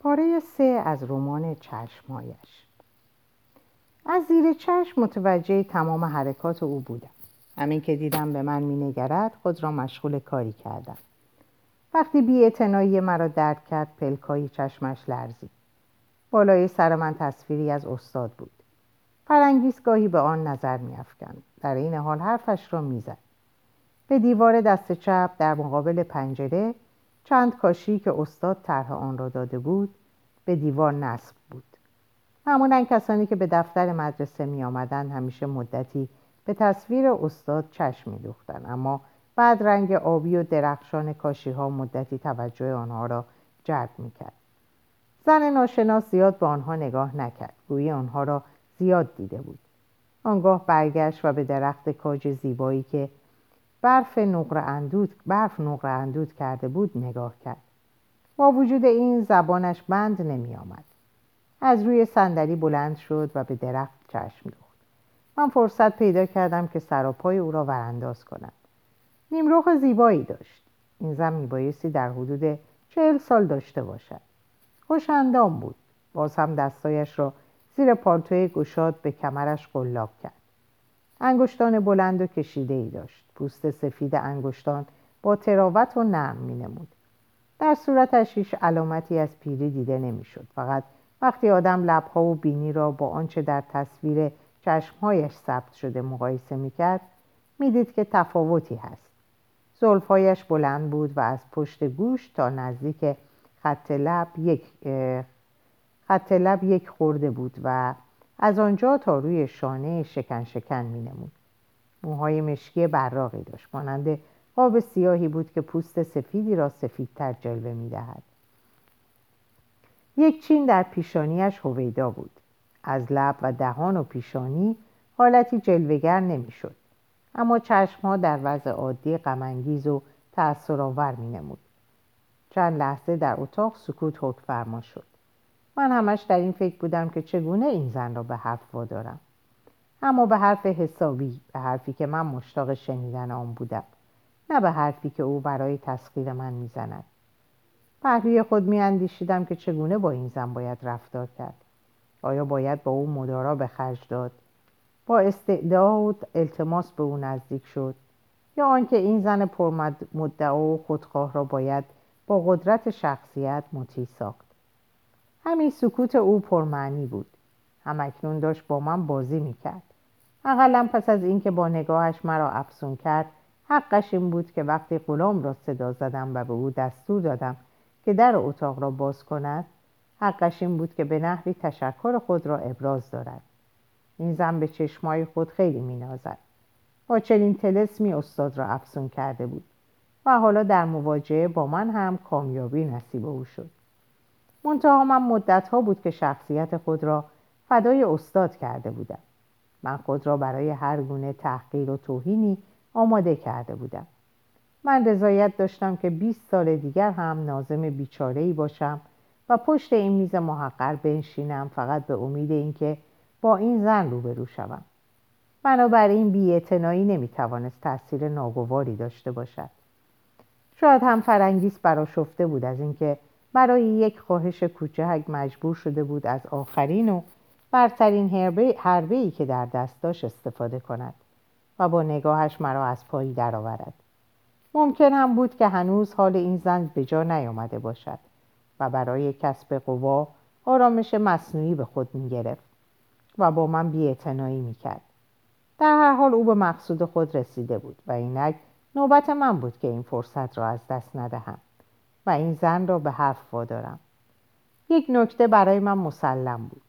پاره 3 از رمان چشم‌هایش. از زیر چشم متوجه تمام حرکات او بودم. همین که دیدم به من می‌نگرد خود را مشغول کاری کردم. وقتی بی‌اعتنایی مرا درک کرد پلکای چشمش لرزید. بالای سر من تصویری از استاد بود. فرنگیس گاهی به آن نظر می‌افکند. در این حال حرفش را می‌زد. به دیوار دست چپ در مقابل پنجره چند کاشی که استاد طرح آن را داده بود به دیوار نصب بود. همونن کسانی که به دفتر مدرسه می آمدن همیشه مدتی به تصویر استاد چشم می دوختن، اما بعد رنگ آبی و درخشان کاشی ها مدتی توجه آنها را جلب می کرد. زن ناشناس زیاد به آنها نگاه نکرد، گویی آنها را زیاد دیده بود. آنگاه برگشت و به درخت کاج زیبایی که برف نقره اندود کرده بود نگاه کرد. با وجود این زبانش بند نمی آمد. از روی صندلی بلند شد و به درخت چشم دوخت. من فرصت پیدا کردم که سراپای او را ورانداز کنم. نیمرخ زیبایی داشت. این زن میبایستی در حدود 40 سال داشته باشد. خوش اندام بود. باز هم دستایش را زیر پالتوی گشاد به کمرش قلاب کرد. انگشتان بلند و کشیده ای داشت. پوست سفید انگشتان با تراوت و نرم می نمود. در صورتش هیچ علامتی از پیری دیده نمی شد. فقط وقتی آدم لبها و بینی را با آنچه در تصویر چشمهایش ثبت شده مقایسه می کرد می دید که تفاوتی هست. زلفهایش بلند بود و از پشت گوش تا نزدیک خط لب یک خورده بود و از آنجا تا روی شانه شکن می نمود. موهای مشکی براقی داشت، مانند قاب سیاهی بود که پوست سفیدی را سفیدتر جلوه می دهد. یک چین در پیشانیش هویدا بود. از لب و دهان و پیشانی حالتی جلوه‌گر نمی شد، اما چشمها در وضع عادی غم‌انگیز و تأثیرآور می نمود. چند لحظه در اتاق سکوت حکم فرما شد. من همش در این فکر بودم که چگونه این زن را به حرف وادارم، اما به حرف حسابی، به حرفی که من مشتاق شنیدن آن بودم، نه به حرفی که او برای تسخیر من میزند. پهلوی خود میاندیشیدم که چگونه با این زن باید رفتار کرد. آیا باید با او مدارا به خرج داد، با استعداد التماس به او نزدیک شد، یا آنکه این زن پرمدعا و خودخواه را باید با قدرت شخصیت مطیع ساخت؟ همین سکوت او پرمعنی بود. همکنون داشت با من بازی میکرد. اقلا پس از اینکه با نگاهش مرا افسون کرد، حقش این بود که وقتی غلام را صدا زدم و به او دستور دادم که در اتاق را باز کند، حقش این بود که به نحوی تشکر خود را ابراز دارد. این زن به چشمای خود خیلی مینازد. با چنین طلسمی استاد را افسون کرده بود و حالا در مواجهه با من هم کامیابی نصیب او شد. منتها من مدت‌ها بود که شخصیت خود را فدای استاد کرده بودم. من خود را برای هر گونه تحقیر و توهینی آماده کرده بودم. من رضایت داشتم که 20 سال دیگر هم ناظم بیچاره‌ای باشم و پشت این میز محقر بنشینم، فقط به امید اینکه با این زن روبرو شوم. بنابراین بی‌اعتنایی نمیتوانست تأثیر ناگواری داشته باشد. شاید هم فرنگیس برآشفته بود از اینکه برای یک خواهش کوچک مجبور شده بود از آخرین و برترین حربه‌ای که در دست داشت استفاده کند و با نگاهش مرا از پایی درآورد. ممکن هم بود که هنوز حال این زن به جا نیامده باشد و برای کسب قوا آرامش مصنوعی به خود می‌گرفت و با من بی‌اعتنایی می‌کرد. در هر حال او به مقصود خود رسیده بود و اینک نوبت من بود که این فرصت را از دست ندهم و این زن را به حرف وادارم. یک نکته برای من مسلم بود.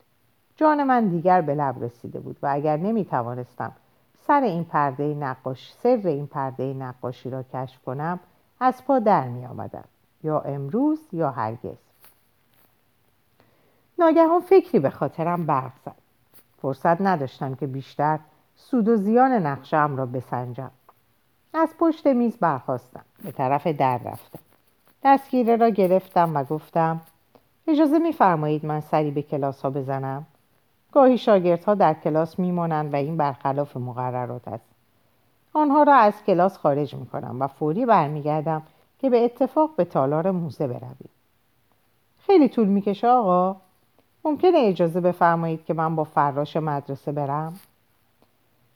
جان من دیگر به لب رسیده بود و اگر نمیتوانستم سر این پرده نقاشی را کشف کنم، از پا در می آمدم. یا امروز یا هرگز. ناگهان فکری به خاطرم برق زد. فرصت نداشتم که بیشتر سود و زیان نقشه‌ام را بسنجم. از پشت میز برخاستم، به طرف در رفتم. دستگیره را گرفتم و گفتم: اجازه می‌فرمایید من سری به کلاس‌ها بزنم؟ گاهی شاگردها در کلاس میمانند و این برخلاف مقررات است. آنها را از کلاس خارج میکنم و فوری برمیگردم که به اتفاق به تالار موزه برویم. خیلی طول میکشه آقا؟ ممکنه اجازه بفرمایید که من با فراش مدرسه برم؟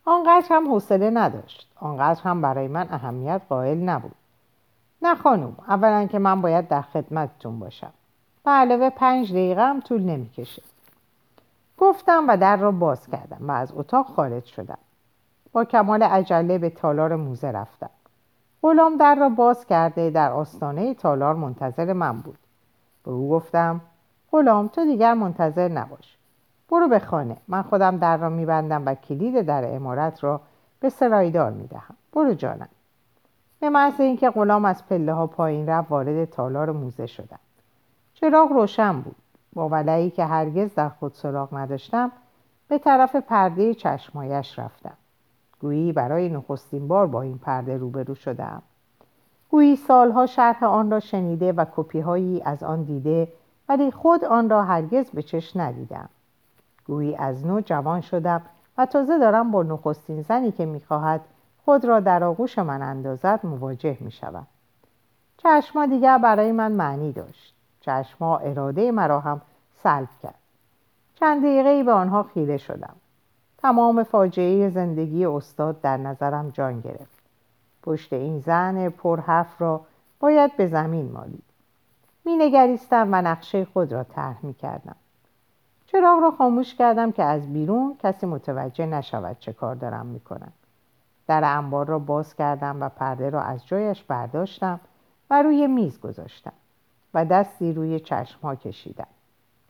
آنقدر هم حوصله نداشت، آنقدر هم برای من اهمیت قائل نبود. نه خانوم، اولا که من باید در خدمتتون باشم، به علاوه 5 دقیقه هم طول نمیکشه. گفتم و در را باز کردم و از اتاق خارج شدم. با کمال عجله به تالار موزه رفتم. غلام در را باز کرده در آستانه تالار منتظر من بود. به او گفتم غلام تو دیگر منتظر نباش، برو به خانه، من خودم در را میبندم و کلید در عمارت را به سرایدار میدهم. برو جانم. به محض اینکه غلام از پله ها پایین رفت وارد تالار موزه شدم. چراغ روشن بود. با ولعی که هرگز در خود سراغ نداشتم به طرف پرده چشمایش رفتم. گویی برای نخستین بار با این پرده روبرو شدم. گویی سالها شرح آن را شنیده و کپی‌هایی از آن دیده ولی خود آن را هرگز به چشم ندیدم. گویی از نو جوان شدم و تازه دارم با نخستین زنی که می‌خواهد خود را در آغوش من اندازد مواجه می‌شوم. چشما دیگر برای من معنی داشت. چشما اراده مرا هم سلب کرد. چند دقیقه‌ای به آنها خیره شدم. تمام فاجعه زندگی استاد در نظرم جان گرفت. پشت این زن پرحرف را باید به زمین مالید. می نگریستم و نقشه خود را طرح می کردم. چراغ را خاموش کردم که از بیرون کسی متوجه نشود چه کار دارم می کنم. در انبار را باز کردم و پرده را از جایش برداشتم و روی میز گذاشتم و دستی روی چشم ها کشیدم.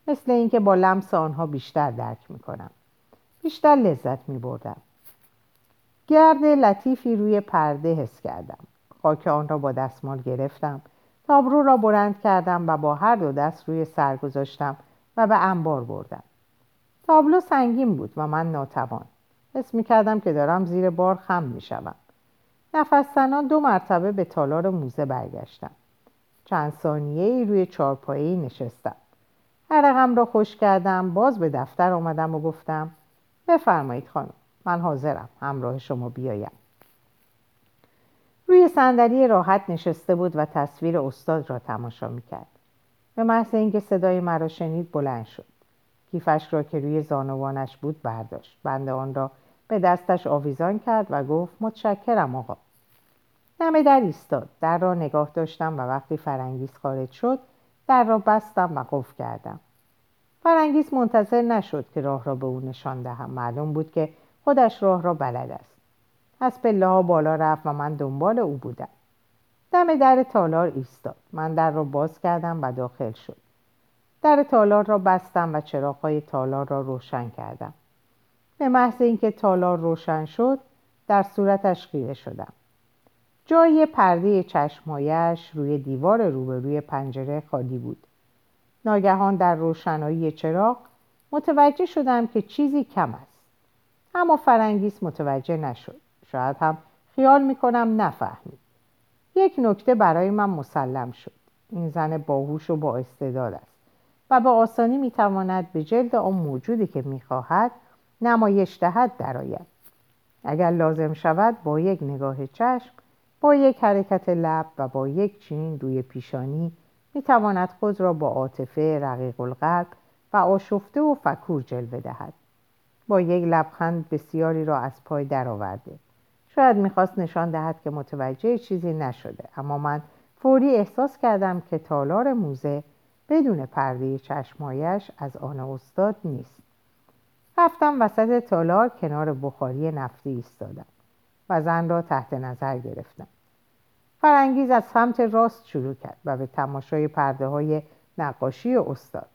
مثل اینکه با لمس آنها بیشتر درک می کنم. بیشتر لذت می بردم. گرد لطیفی روی پرده حس کردم. خاک آن را با دستمال گرفتم. تابرو را بلند کردم و با هر دو دست روی سر گذاشتم و به انبار بردم. تابلو سنگین بود و من ناتوان. حس می کردم که دارم زیر بار خم می شدم. نفس زنان 2 مرتبه به تالار موزه برگشتم. چند ثانیه‌ای روی چارپایی نشستم. عرقم را خشک کردم. باز به دفتر آمدم و گفتم بفرمایید خانم، من حاضرم همراه شما بیایم. روی صندلی راحت نشسته بود و تصویر استاد را تماشا میکرد. به محض اینکه صدای مرا شنید بلند شد. کیفش را که روی زانوانش بود برداشت. بند آن را به دستش آویزان کرد و گفت متشکرم آقا. دم در ایستاد. در را نگاه داشتم و وقتی فرنگیس خارج شد در را بستم و قفل کردم. فرنگیس منتظر نشد که راه را به او نشان دهم. معلوم بود که خودش راه را بلد است. از پله ها بالا رفت و من دنبال او بودم. دم در تالار ایستاد. من در را باز کردم و داخل شد. در تالار را بستم و چراغ‌های تالار را روشن کردم. به محض اینکه تالار روشن شد در صورتش خیره شدم. جای پرده چشمایش روی دیوار روبروی پنجره خالی بود. ناگهان در روشنایی چراغ متوجه شدم که چیزی کم است. اما فرنگیس متوجه نشد. شاید هم خیال میکنم نفهمید. یک نکته برای من مسلم شد. این زن باهوش و با استعداد است و با آسانی میتواند به جلد آن موجودی که میخواهد نمایش دهد درآید. اگر لازم شود با یک نگاه چشم، با یک حرکت لب و با یک چین روی پیشانی میتواند خود را با عاطفه رقیق القلب و آشفته و فکور جلوه دهد. با یک لبخند بسیاری را از پای درآورده. شاید میخواست نشان دهد که متوجه چیزی نشده، اما من فوری احساس کردم که تالار موزه بدون پرده چشمایش از آن استاد نیست. رفتم وسط تالار کنار بخاری نفتی ایستادم و زن را تحت نظر گرفتم. فرنگیز از سمت راست شروع کرد و به تماشای پرده‌های نقاشی استاد.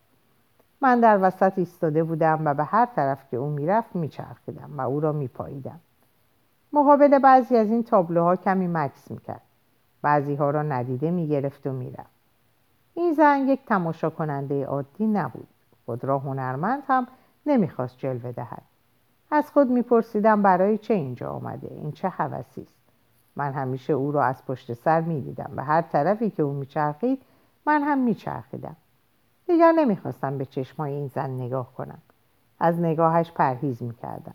من در وسط ایستاده بودم و به هر طرف که او میرفت میچرخیدم و او را میپاییدم. مقابل بعضی از این تابلوها کمی مکث میکرد. بعضی ها را ندیده میگرفت و میرفت. این زن یک تماشا کننده عادی نبود. خود را هنرمند هم نمیخواست جلوه دهد. از خود میپرسیدم برای چه اینجا آمده؟ این چه هوسی است؟ من همیشه او را از پشت سر میدیدم و هر طرفی که او میچرخید من هم میچرخیدم. دیگر نمیخواستم به چشمای این زن نگاه کنم. از نگاهش پرهیز میکردم.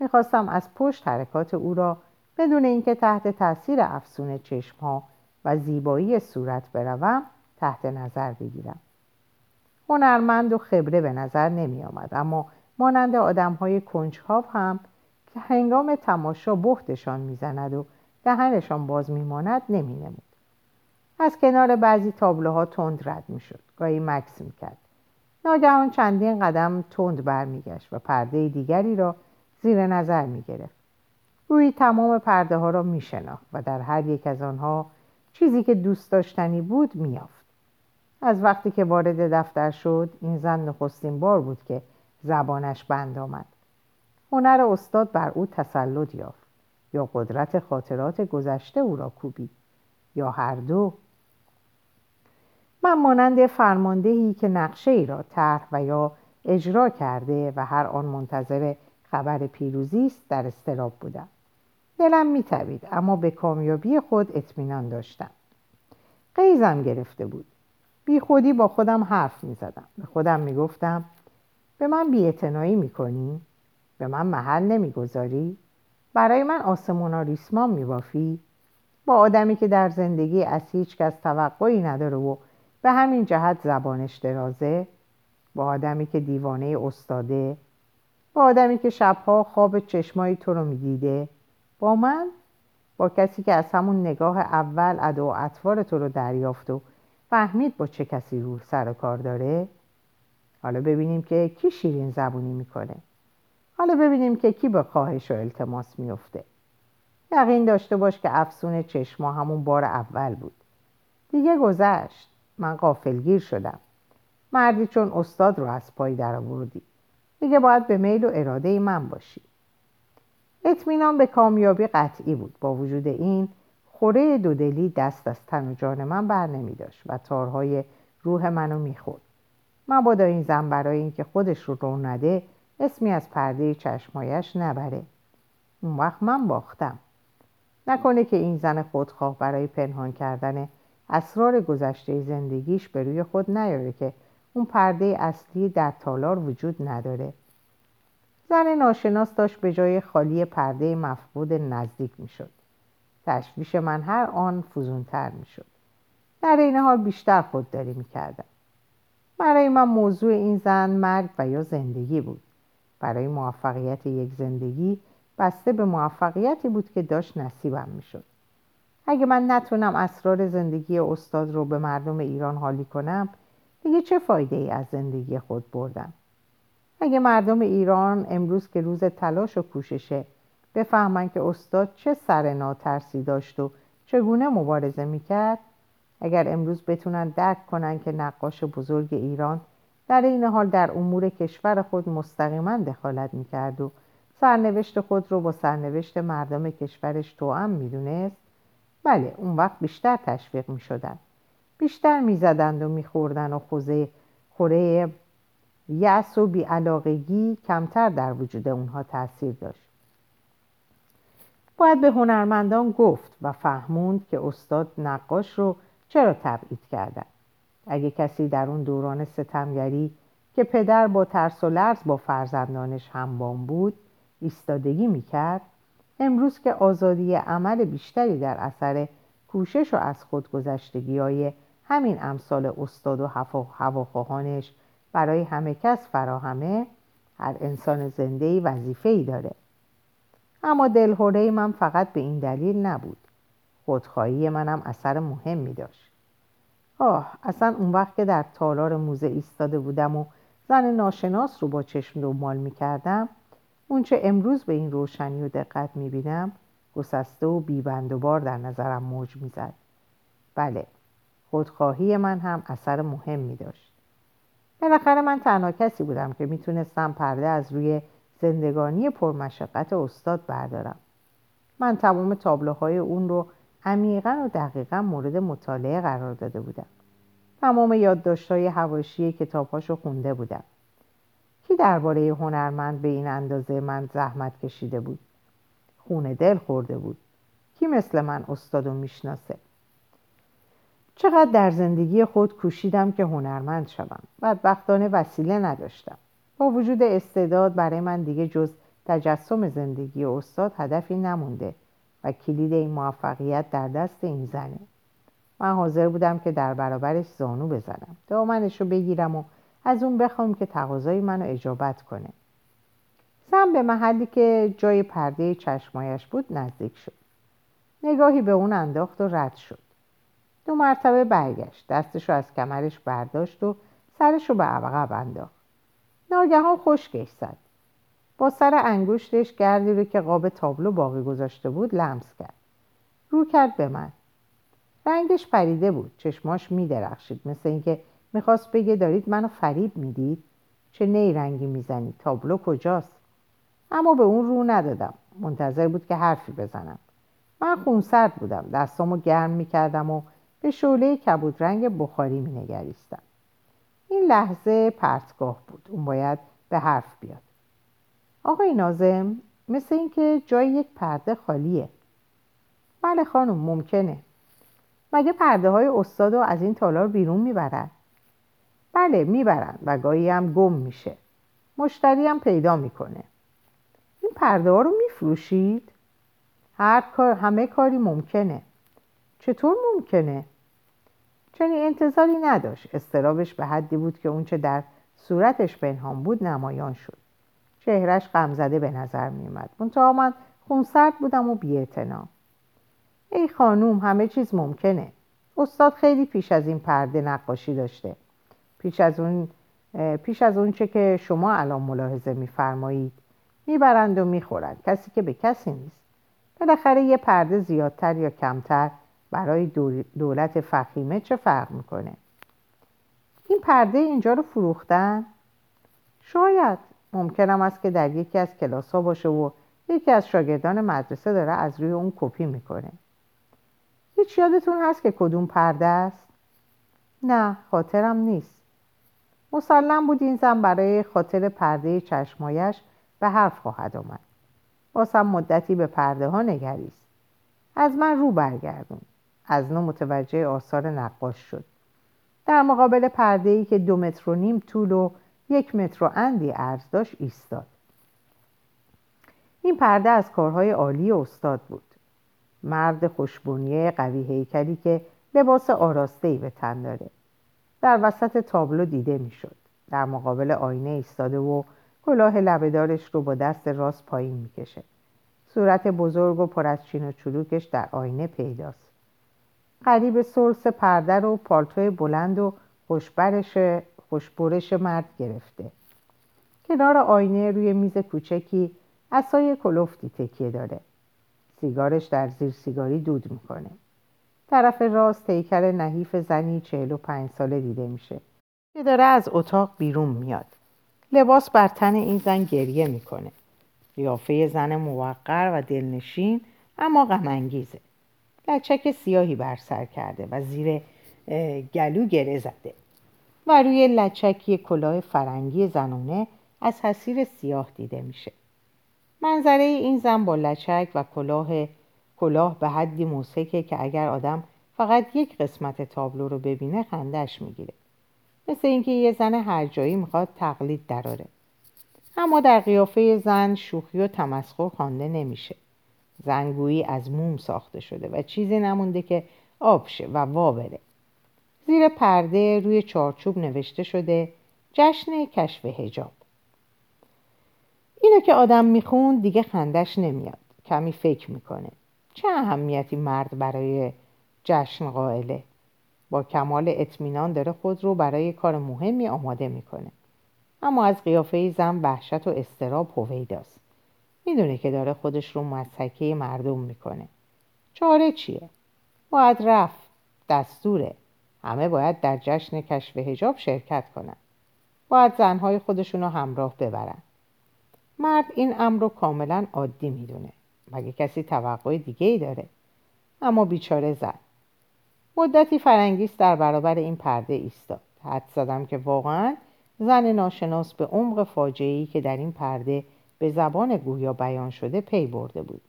میخواستم از پشت حرکات او را بدون اینکه تحت تاثیر افسون چشمها و زیبایی صورت بروم تحت نظر بگیرم. هنرمند و خبره به نظر نمی آمد، اما مانند آدم های کنجکاو هم که هنگام تماشا بهتشان می زند و دهنشان باز می ماند نمی نمود. از کنار بعضی تابلوها تند رد می شد، گاهی مکث می کرد. ناگهان چندین قدم تند بر می گشت و پرده دیگری را زیر نظر می گرفت. روی تمام پرده ها را می شناخت و در هر یک از آنها چیزی که دوست داشتنی بود می یافت. از وقتی که وارد دفتر شد، این زن نخستین بار بود که زبانش بند آمد. هنر استاد بر او تسلط یافت، یا قدرت خاطرات گذشته او را کوبید، یا هر دو. من مانند فرماندهی که نقشه ای را طرح و یا اجرا کرده و هر آن منتظر خبر پیروزی است، در اضطراب بودم. دلم می‌تپید، اما به کامیابی خود اطمینان داشتم. قیظم گرفته بود. بی خودی با خودم حرف می‌زدم. به خودم می‌گفتم: به من بی‌اعتنایی می‌کنی؟ به من محل نمی‌گذاری؟ برای من آسمونا ریسمان می‌بافی؟ با آدمی که در زندگی از هیچ کس توقعی نداره و به همین جهت زبانش درازه، با آدمی که دیوانه استاده، با آدمی که شبها خواب چشمای تو رو می‌دیده، با من، با کسی که از همون نگاه اول ادا و اطوار تو رو دریافت و فهمید با چه کسی رو سر و کار داره. حالا ببینیم که کی شیرین زبونی میکنه. حالا ببینیم که کی به خواهش و التماس میفته. یقین داشته باش که افسون چشما همون بار اول بود. دیگه گذشت. من غافلگیر شدم. مردی چون استاد رو از پای در آوردی، دیگه باید به میل و اراده من باشی. اطمینان به کامیابی قطعی بود. با وجود این، خوره دودلی دست از تن و جان من بر نمی داشت و تارهای روح منو می خورد. مبادا این زن برای اینکه خودش رو رون نده، اسمی از پرده چشمایش نبره. اون وقت من باختم. نکنه که این زن خودخواه برای پنهان کردن اسرار گذشته زندگیش به روی خود نیاره که اون پرده اصلی در تالار وجود نداره. زن ناشناس داشت به جای خالی پرده مفقود نزدیک می شد. تشویش من هر آن فزونتر می شد. در این حال بیشتر خودداری می کردم. برای من موضوع این زن مرگ و یا زندگی بود. برای موفقیت یک زندگی بسته به موفقیتی بود که داشت نصیبم می شد. اگه من نتونم اسرار زندگی استاد رو به مردم ایران حالی کنم، دیگه چه فایده ای از زندگی خود بردم؟ اگه مردم ایران امروز که روز تلاش و کوششه، بفهمن که استاد چه سر ناترسی داشت و چگونه مبارزه میکرد، اگر امروز بتونن درک کنن که نقاش بزرگ ایران در این حال در امور کشور خود مستقیما دخالت میکرد و سرنوشت خود رو با سرنوشت مردم کشورش توأم میدونست، بله، اون وقت بیشتر تشویق میشدن، بیشتر میزدند و میخوردن و خوره یأس و بیعلاقگی کمتر در وجود اونها تأثیر داشت. باید به هنرمندان گفت و فهموند که استاد نقاش رو چرا تبعید کردن. اگه کسی در اون دوران ستمگری که پدر با ترس و لرز با فرزندانش همبام بود ایستادگی میکرد، امروز که آزادی عمل بیشتری در اثر کوشش و از خودگذشتگی های همین امثال استاد و هواخواهانش برای همه کس فراهمه، هر انسان زنده‌ای وظیفه‌ای داره. اما دلهوره من فقط به این دلیل نبود. خودخواهی منم اثر مهمی داشت. اصلا اون وقت که در تالار موزه ایستاده بودم و زن ناشناس رو با چشم دنبال می‌کردم، اون چه امروز به این روشنی و دقت می‌بینم، گسسته و بی‌بند و بار در نظرم موج می‌زد. بله، خودخواهی من هم اثر مهمی داشت. بالاخره من تنها کسی بودم که میتونستم پرده از روی زندگانی پرمشقت استاد بردارم. من تمام تابلوهای اون رو عمیقا و دقیقا مورد مطالعه قرار داده بودم. تمام یادداشت‌های حواشی کتاب‌هاشو خونده بودم. کی درباره هنرمند به این اندازه من زحمت کشیده بود؟ خون دل خورده بود. کی مثل من استادو میشناسه؟ چقدر در زندگی خود کوشیدم که هنرمند شدم. بدبختانه وسیله نداشتم. با وجود استعداد، برای من دیگه جز تجسم زندگی استاد هدفی نمونده و کلید این موفقیت در دست این زنه. من حاضر بودم که در برابرش زانو بزنم، دامنشو بگیرم و از اون بخوام که تقاضای منو اجابت کنه. سم به محلی که جای پرده چشمایش بود نزدیک شد. نگاهی به اون انداخت و رد شد. 2 مرتبه برگشت، دستشو از کمرش برداشت و سرشو به عقب انداخت. ناگهان خشکش زد. با سر انگشتش گردی رو که قاب تابلو باقی گذاشته بود لمس کرد. رو کرد به من. رنگش پریده بود، چشماش میدرخشید، مثل اینکه میخواست بگه دارید منو فریب میدید؟ چه نیرنگی میزنی؟ تابلو کجاست؟ اما به اون رو ندادم. منتظر بود که حرفی بزنم. من خونسرد بودم، دستامو گرم میکردم و به شعله کبود رنگ بخاری مینگریستم. این لحظه پرتگاه بود، اون باید به حرف بیاد. آقای ناظم، مثل اینکه جای یک پرده خالیه. بله خانم، ممکنه. مگه پرده های استادو از این تالار بیرون میبرن؟ بله میبرن و گاهی هم گم میشه. مشتری هم پیدا میکنه. این پرده ها رو میفروشید؟ هر کار، همه کاری ممکنه. چطور ممکنه؟ چنین انتظاری نداشت. استرابش به حدی بود که اون چه در صورتش پنهان بود نمایان شد. چهرش غمزده به نظر می اومد. منتها من خونسرد بودم و بی‌اعتنا. ای خانوم، همه چیز ممکنه. استاد خیلی پیش از این پرده نقاشی داشته. پیش از اون چه که شما الان ملاحظه می‌فرمایید. میبرند و میخورند. کسی که به کسی نیست. بالاخره یه پرده زیادتر یا کمتر برای دولت فخیمه چه فرق میکنه؟ این پرده اینجا رو فروختن؟ شاید. ممکنم است که در یکی از کلاس ها باشه و یکی از شاگردان مدرسه داره از روی اون کپی میکنه. هیچ یادتون هست که کدوم پرده است؟ نه، خاطرم نیست. مسلم بود این زن برای خاطر پرده چشمایش به حرف خواهد آمد. واسم مدتی به پرده ها نگریست. از من رو برگردون. از نو متوجه آثار نقاش شد. در مقابل پرده‌ای که 2.5 متر طول و 1 متر و اندی عرض داشت ایستاد. این پرده از کارهای عالی استاد بود. مرد خوشبنیه قوی هیکلی که لباس آراسته‌ای به تن داره. در وسط تابلو دیده میشد. در مقابل آینه ایستاده و کلاه لبه‌دارش رو با دست راست پایین میکشه. صورت بزرگ و پر از چین و چروکش در آینه پیداست. قریب سلس پرده رو پالتوی بلند و خوشبرش مرد گرفته. کنار آینه روی میز کوچکی عصای کلفتی تکیه داره. سیگارش در زیر سیگاری دود میکنه. طرف راست پیکر نحیف زنی 45 ساله دیده میشه که داره از اتاق بیرون میاد. لباس بر تن این زن گریه میکنه. قیافه زن موقر و دلنشین اما غم‌انگیزه. لچک سیاهی بر سر کرده و زیر گلو گره زده و روی لچکی کلاه فرنگی زنونه از حصیر سیاه دیده میشه. منظره این زن با لچک و کلاه به حدی موسیقه که اگر آدم فقط یک قسمت تابلو رو ببینه خندش میگیره. مثل اینکه یه زن هر جایی میخواد تقلید دراره. اما در قیافه زن شوخی و تمسخر خوانده نمیشه. زنگویی از موم ساخته شده و چیزی نمونده که آب شه و وا بره. زیر پرده روی چارچوب نوشته شده جشن کشف حجاب. اینو که آدم میخوند دیگه خندش نمیاد. کمی فکر میکنه. چه اهمیتی مرد برای جشن قائله؟ با کمال اطمینان داره خود رو برای کار مهمی آماده میکنه. اما از قیافه زن وحشت و اضطراب هویداست. میدونه که داره خودش رو مسخره مردم میکنه. چاره چیه؟ باید رفت. دستوره. همه باید در جشن کشف حجاب شرکت کنن. باید زنهای خودشون رو همراه ببرن. مرد این امر رو کاملا عادی میدونه. مگه کسی توقع دیگه ای داره؟ اما بیچاره زن. مدتی فرنگیس در برابر این پرده ایستاد. حد زدم که واقعاً زن ناشناس به عمق فاجعه‌ای که در این پرده به زبان گویا بیان شده پی برده بود.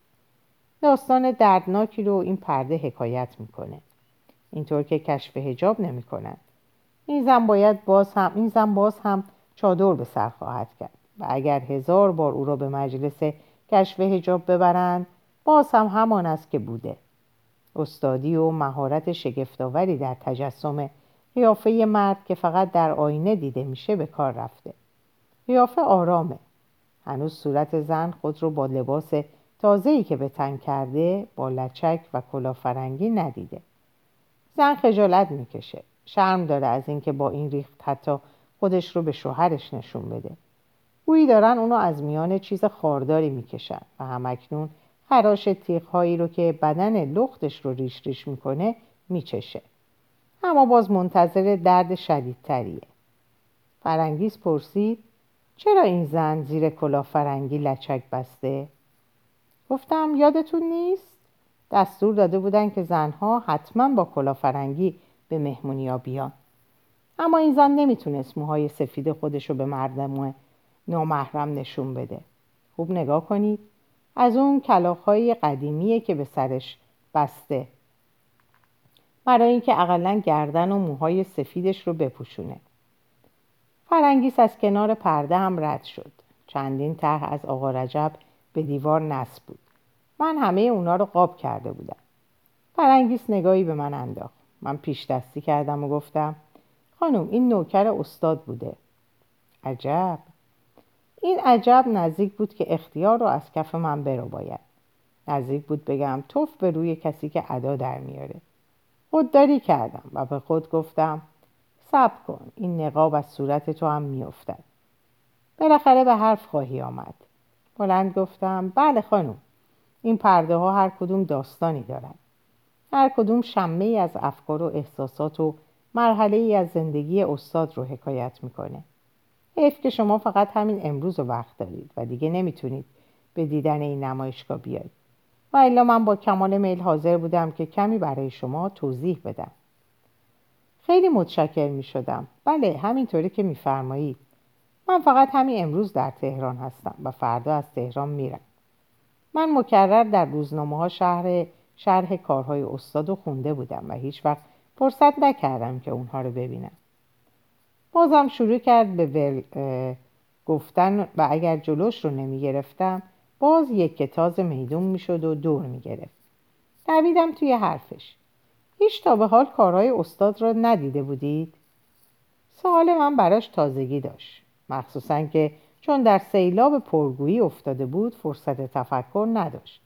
داستان دردناکی رو این پرده حکایت میکنه. اینطور که کشف حجاب نمیکنن. این زن باز هم چادر به سر خواهد کرد و اگر 1000 بار او را به مجلس کشف حجاب ببرند باز هم همان است که بوده. استادی و مهارت شگفت‌آوری در تجسم قیافه یه مرد که فقط در آینه دیده میشه به کار رفته. قیافه آرامه. هنوز صورت زن خود رو با لباس تازه‌ای که به تن کرده با لچک و کلاه فرنگی ندیده. زن خجالت میکشه. شرم داره از اینکه با این ریخت حتی خودش رو به شوهرش نشون بده. گویی دارن اونو از میان چیز خارداری میکشن و همکنون خراش تیغ‌هایی رو که بدن لختش رو ریش ریش میکنه میچشه. اما باز منتظر درد شدیدتریه. فرنگیس پرسید: چرا این زن زیر کلاه فرنگی لچک بسته؟ گفتم یادتون نیست؟ دستور داده بودن که زنها حتما با کلاه فرنگی به مهمونی ها بیان. اما این زن نمیتونست موهای سفید خودشو به مردم نامحرم نشون بده. خوب نگاه کنید. از اون کلاغ‌های قدیمیه که به سرش بسته، برای این که اقلن گردن و موهای سفیدش رو بپوشونه. فرنگیس از کنار پرده هم رد شد. چندین طرح از آقا رجب به دیوار نصب بود. من همه اونا رو قاب کرده بودم. فرنگیس نگاهی به من انداخت. من پیش دستی کردم و گفتم: خانم، این نوکر استاد بوده. عجب. این عجب نزدیک بود که اختیار رو از کف من برو باید. نزدیک بود بگم توف به روی کسی که ادا در میاره. خودداری کردم و به خود گفتم: صبر کن، این نقاب از صورت تو هم میافتد. بالاخره به حرف خواهی آمد. بلند گفتم: بله خانم، این پرده ها هر کدوم داستانی دارن. هر کدوم شمه ای از افکار و احساسات و مرحله ای از زندگی استاد رو حکایت میکنه. حیف که شما فقط همین امروز رو وقت دارید و دیگه نمیتونید به دیدن این نمایشگاه بیایید. و الا من با کمال میل حاضر بودم که کمی برای شما توضیح بدم. خیلی متشکر میشدم. بله، همینطوری که میفرمایید. من فقط همین امروز در تهران هستم و فردا از تهران میرم. من مکرر در روزنامه‌ها شرح کارهای استاد رو خونده بودم و هیچ وقت فرصت نکردم که اونها رو ببینم. بازم شروع کرد به گفتن و اگر جلوش رو نمیگرفتم باز یک تاز میدون میشد و دور میگرفت. دویدم توی حرفش. هیچ تا به حال کارهای استاد رو ندیده بودید؟ سوال من براش تازگی داشت، مخصوصاً که چون در سیلاب پرگویی افتاده بود فرصت تفکر نداشت.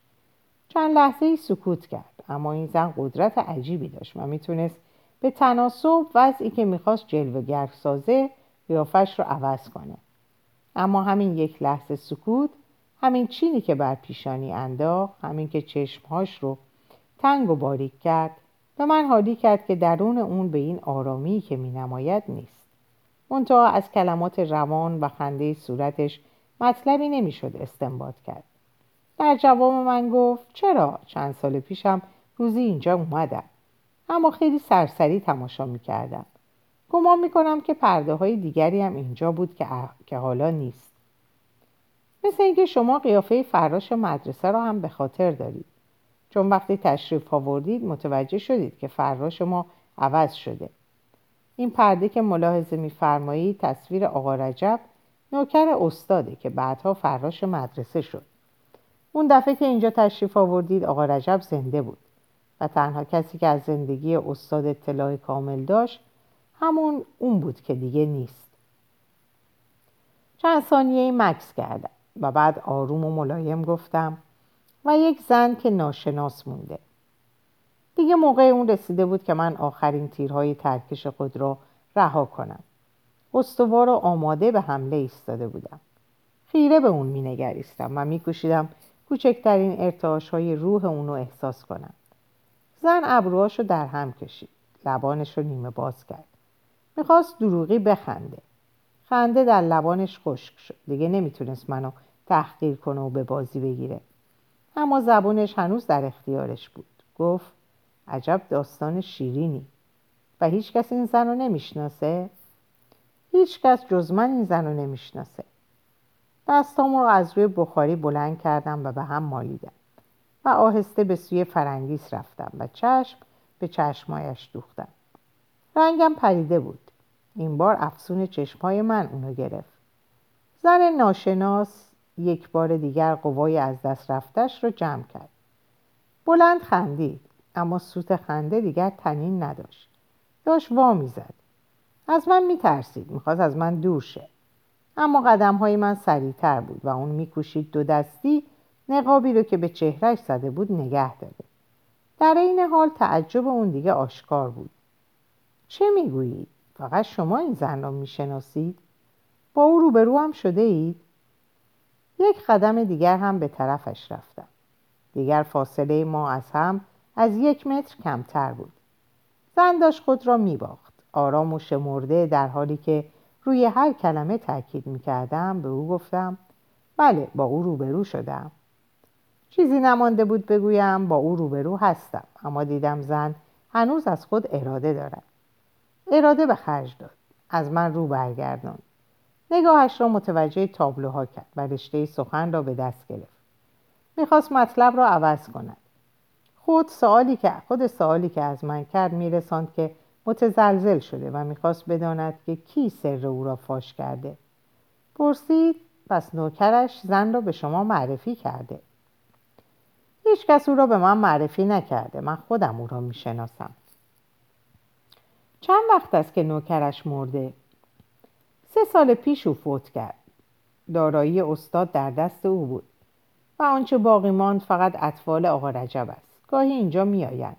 چند لحظه‌ای سکوت کرد، اما این زن قدرت عجیبی داشت و میتونست به تناسب وضعی که میخواست جلوه‌گر سازه قیافش رو عوض کنه. اما همین یک لحظه سکوت، همین چینی که بر پیشانی انداخت، همین که چشمهاش رو تنگ و باریک کرد، به من حالی کرد که درون اون به این آرامی که می نماید نیست. منتها از کلمات روان و خنده صورتش مطلبی نمی شد استنباط کرد. در جواب من گفت: چرا؟ چند سال پیشم روزی اینجا اومدم، اما خیلی سرسری تماشا می کردم. گمان می کنم که پرده های دیگری هم اینجا بود که حالا نیست. مثل اینکه شما قیافه فراش مدرسه را هم به خاطر دارید، چون وقتی تشریف آوردید متوجه شدید که فراش ما عوض شده. این پرده که ملاحظه می‌فرمایید تصویر آقا رجب نوکر استاده که بعدها فراش مدرسه شد. اون دفعه که اینجا تشریف آوردید آقا رجب زنده بود و تنها کسی که از زندگی استاد اطلاع کامل داشت همون اون بود که دیگه نیست. چند ثانیه‌ای مکث کردم و بعد آروم و ملایم گفتم: و یک زن که ناشناس مونده. دیگه موقع اون رسیده بود که من آخرین تیرهای ترکش خود را رها کنم. استوار و آماده به حمله ایستاده بودم. خیره به اون می نگریستم و می کوشیدم کوچکترین ارتعاش‌های روح اون رو احساس کنم. زن ابروهاش رو در هم کشید. لبانش رو نیمه باز کرد. میخواست دروغی بخنده. خنده در لبانش خشک شد. دیگه نمیتونست منو تحقیر کنه و به بازی بگیره. اما زبونش هنوز در اختیارش بود. گفت: عجب داستان شیرینی. و هیچ کس این زن رو نمیشناسه؟ هیچ کس جز من این زن رو نمیشناسه. دستام رو از روی بخاری بلند کردم و به هم مالیدم و آهسته به سوی فرنگیس رفتم و چشم به چشمایش دوختم. رنگم پریده بود. این بار افسون چشمای من اونو گرفت. زن ناشناس یک بار دیگر قوای از دست رفتش رو جمع کرد. بلند خندید، اما سوت خنده دیگر طنین نداشت. داشت وا میزد. از من میترسید، میخواست از من دور شه. اما قدمهای من سریعتر بود و اون میکوشید دو دستی نقابی رو که به چهرهش زده بود نگه داره. در این حال تعجب اون دیگه آشکار بود. چه میگویید؟ فقط شما این زن رو میشناسید؟ با او روبرو هم شده اید؟ یک قدم دیگر هم به طرفش رفتم. دیگر فاصله ما از هم از 1 متر کمتر بود. زن داشت خود را میباخت. آرام و شمرده، در حالی که روی هر کلمه تأکید میکردم به او گفتم بله با او روبرو شدم. چیزی نمانده بود بگویم با او روبرو هستم، اما دیدم زن هنوز از خود اراده دارد. اراده به خرج داد. از من رو برگرداند. نگاهش را متوجه تابلوها کرد و رشته سخن را به دست گرفت. میخواست مطلب را عوض کند. خود سوالی که از من کرد میرساند که متزلزل شده و میخواست بداند که کی سر او را فاش کرده. پرسید پس نوکرش زن را به شما معرفی کرده؟ هیچ کس او را به من معرفی نکرده. من خودم او را میشناسم. چند وقت است که نوکرش مرده؟ 3 سال پیش او فوت کرد. دارایی استاد در دست او بود و آنچه باقی ماند فقط اطفال آقا رجب است. گاهی اینجا می آیند.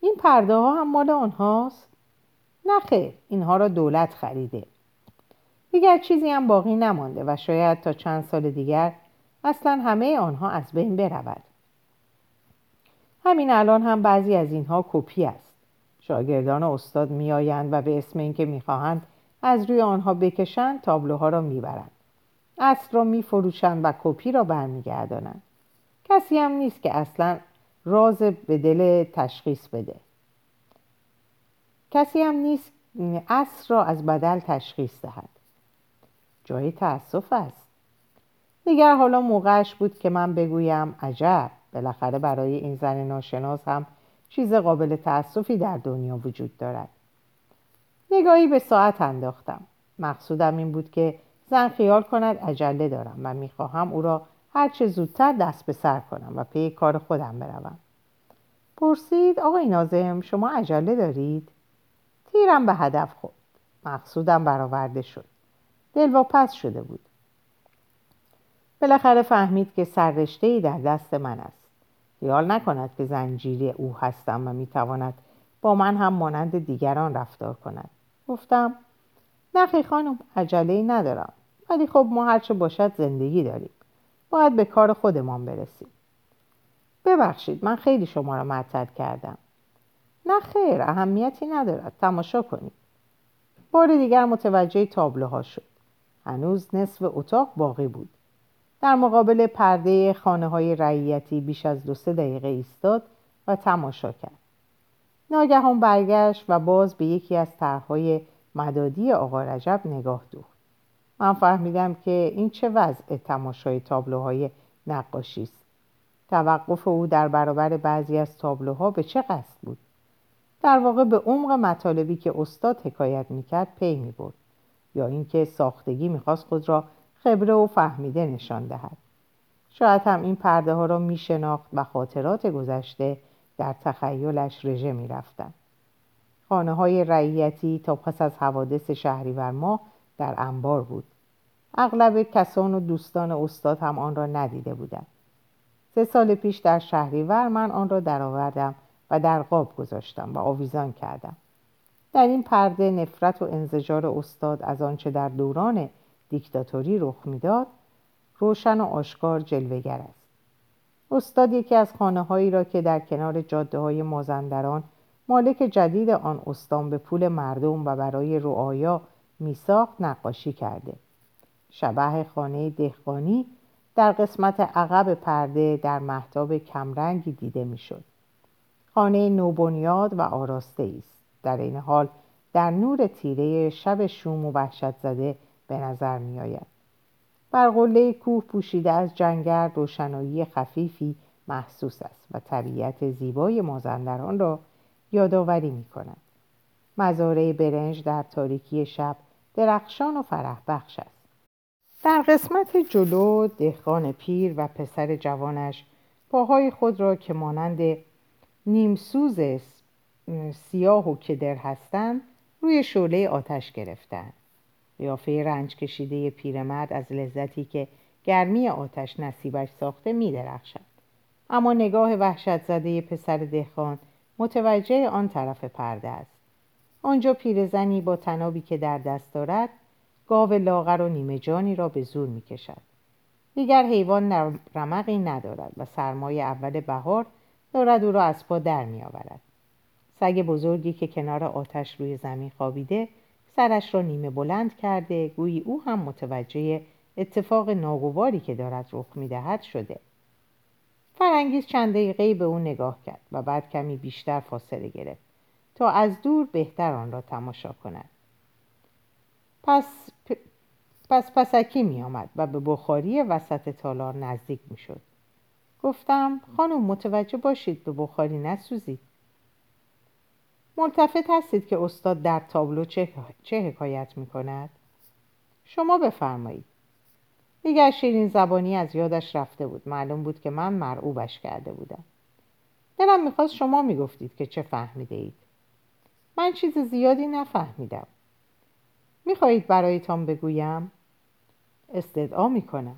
این پرده ها هم مال آنهاست؟ نه خیر، اینها را دولت خریده. دیگر چیزی هم باقی نمانده و شاید تا چند سال دیگر اصلا همه آنها از بین برود. همین الان هم بعضی از اینها کپی است. شاگردان استاد می آیند و به اسم اینکه می خواهند از روی آنها بکشند تابلوها را می برند. اصل را می فروشند و کپی را برمی گردانند. کسی هم نیست که اصلا راز به دل تشخیص بده. کسی هم نیست اصل را از بدل تشخیص دهد. جای تأسف است. دیگر حالا موقعش بود که من بگویم عجب، بالاخره برای این زن ناشناس هم چیز قابل تأسفی در دنیا وجود دارد. نگاهی به ساعت انداختم. مقصودم این بود که زن خیال کند عجله دارم و میخواهم او را هر چه زودتر دست به سر کنم و پی کار خودم بروم. پرسید آقای ناظم شما عجله دارید؟ تیرم به هدف خورد. مقصودم برآورده شد. دلواپس شده بود. بالاخره فهمید که سررشته‌ای در دست من است. خیال نکند که زنجیری او هستم و میتواند با من هم مانند دیگران رفتار کند. گفتم نخی خانم عجله‌ای ندارم، ولی خب ما هر چه باشد زندگی داریم. باید به کار خودمان برسیم. ببخشید من خیلی شما را معطل کردم. نه خیر، اهمیتی ندارد، تماشا کنید. بار دیگر متوجه تابلوها شد. هنوز نصف اتاق باقی بود. در مقابل پرده خانه‌های رعیتی بیش از 2-3 دقیقه ایستاد و تماشا کرد. ناگهان برگشت و باز به یکی از طرح‌های مدادی آقا رجب نگاه دوخت. من فهمیدم که این چه وضع تماشای تابلوهای نقاشی است. توقف او در برابر بعضی از تابلوها به چه قصد بود؟ در واقع به عمق مطالبی که استاد حکایت میکرد پی میبرد، یا اینکه ساختگی میخواست خود را خبره و فهمیده نشان دهد. شاید هم این پرده ها را میشناخت و خاطرات گذشته در تخیلش رژه میرفتند. خانه های رعیتی تا پس از حوادث شهریور ماه در انبار بود. اغلب کسان و دوستان استاد هم آن را ندیده بودند. 3 سال پیش در شهریور من آن را درآوردم و در قاب گذاشتم و آویزان کردم. در این پرده نفرت و انزجار استاد از آنچه در دوران دیکتاتوری رخ می‌داد روشن و آشکار جلوه‌گر است. استاد یکی از خانه‌هایی را که در کنار جاده‌های مازندران مالک جدید آن استان به پول مردم و برای رعایا میساخت نقاشی کرده. شبح خانه دهقانی در قسمت عقب پرده در مهتاب کمرنگی دیده میشد. خانه نوبنیاد و آراسته است. در این حال در نور تیره شب شوم و وحشت زده به نظر می آید. بر قله کوه پوشیده از جنگل روشنایی خفیفی محسوس است و طبیعت زیبای مازندران را یادآوری می کند. مزارع برنج در تاریکی شب درخشان و فرح بخش است. در قسمت جلو دهقان پیر و پسر جوانش پاهای خود را که مانند نیمسوز سیاه و کدر هستند روی شعله آتش گرفتند. قیافه رنج کشیده پیرمرد از لذتی که گرمی آتش نصیبش ساخته می درخشد. اما نگاه وحشت زده پسر دهقان متوجه آن طرف پرده است. آنجا پیرزنی با تنابی که در دست دارد گاو لاغر و نیمه جانی را به زور می کشد. دیگر حیوان رمقی ندارد و سرمای اول بهار دارد او را از پا در می آورد. سگ بزرگی که کنار آتش روی زمین خوابیده سرش را نیمه بلند کرده گویی او هم متوجه اتفاق ناگواری که دارد رخ می دهد شده. فرنگیز چند دقیقه‌ای به اون نگاه کرد و بعد کمی بیشتر فاصله گرفت تا از دور بهتر آن را تماشا کند. پس پسکی می آمد و به بخاری وسط تالار نزدیک می شد. گفتم خانم متوجه باشید به بخاری نسوزید. ملتفت هستید که استاد در تابلو چه حکایت می کند؟ شما بفرمایید. دیگر شیرین زبانی از یادش رفته بود. معلوم بود که من مرعوبش کرده بودم. دلم میخواست شما میگفتید که چه فهمیده اید. من چیز زیادی نفهمیدم. میخواهید برایتان بگویم؟ استدعا میکنم.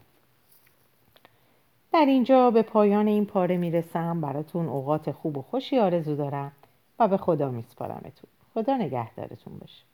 در اینجا به پایان این پاره میرسم. براتون اوقات خوب و خوشی آرزو دارم و به خدا میسپارمتون. خدا نگهدارتون باشه.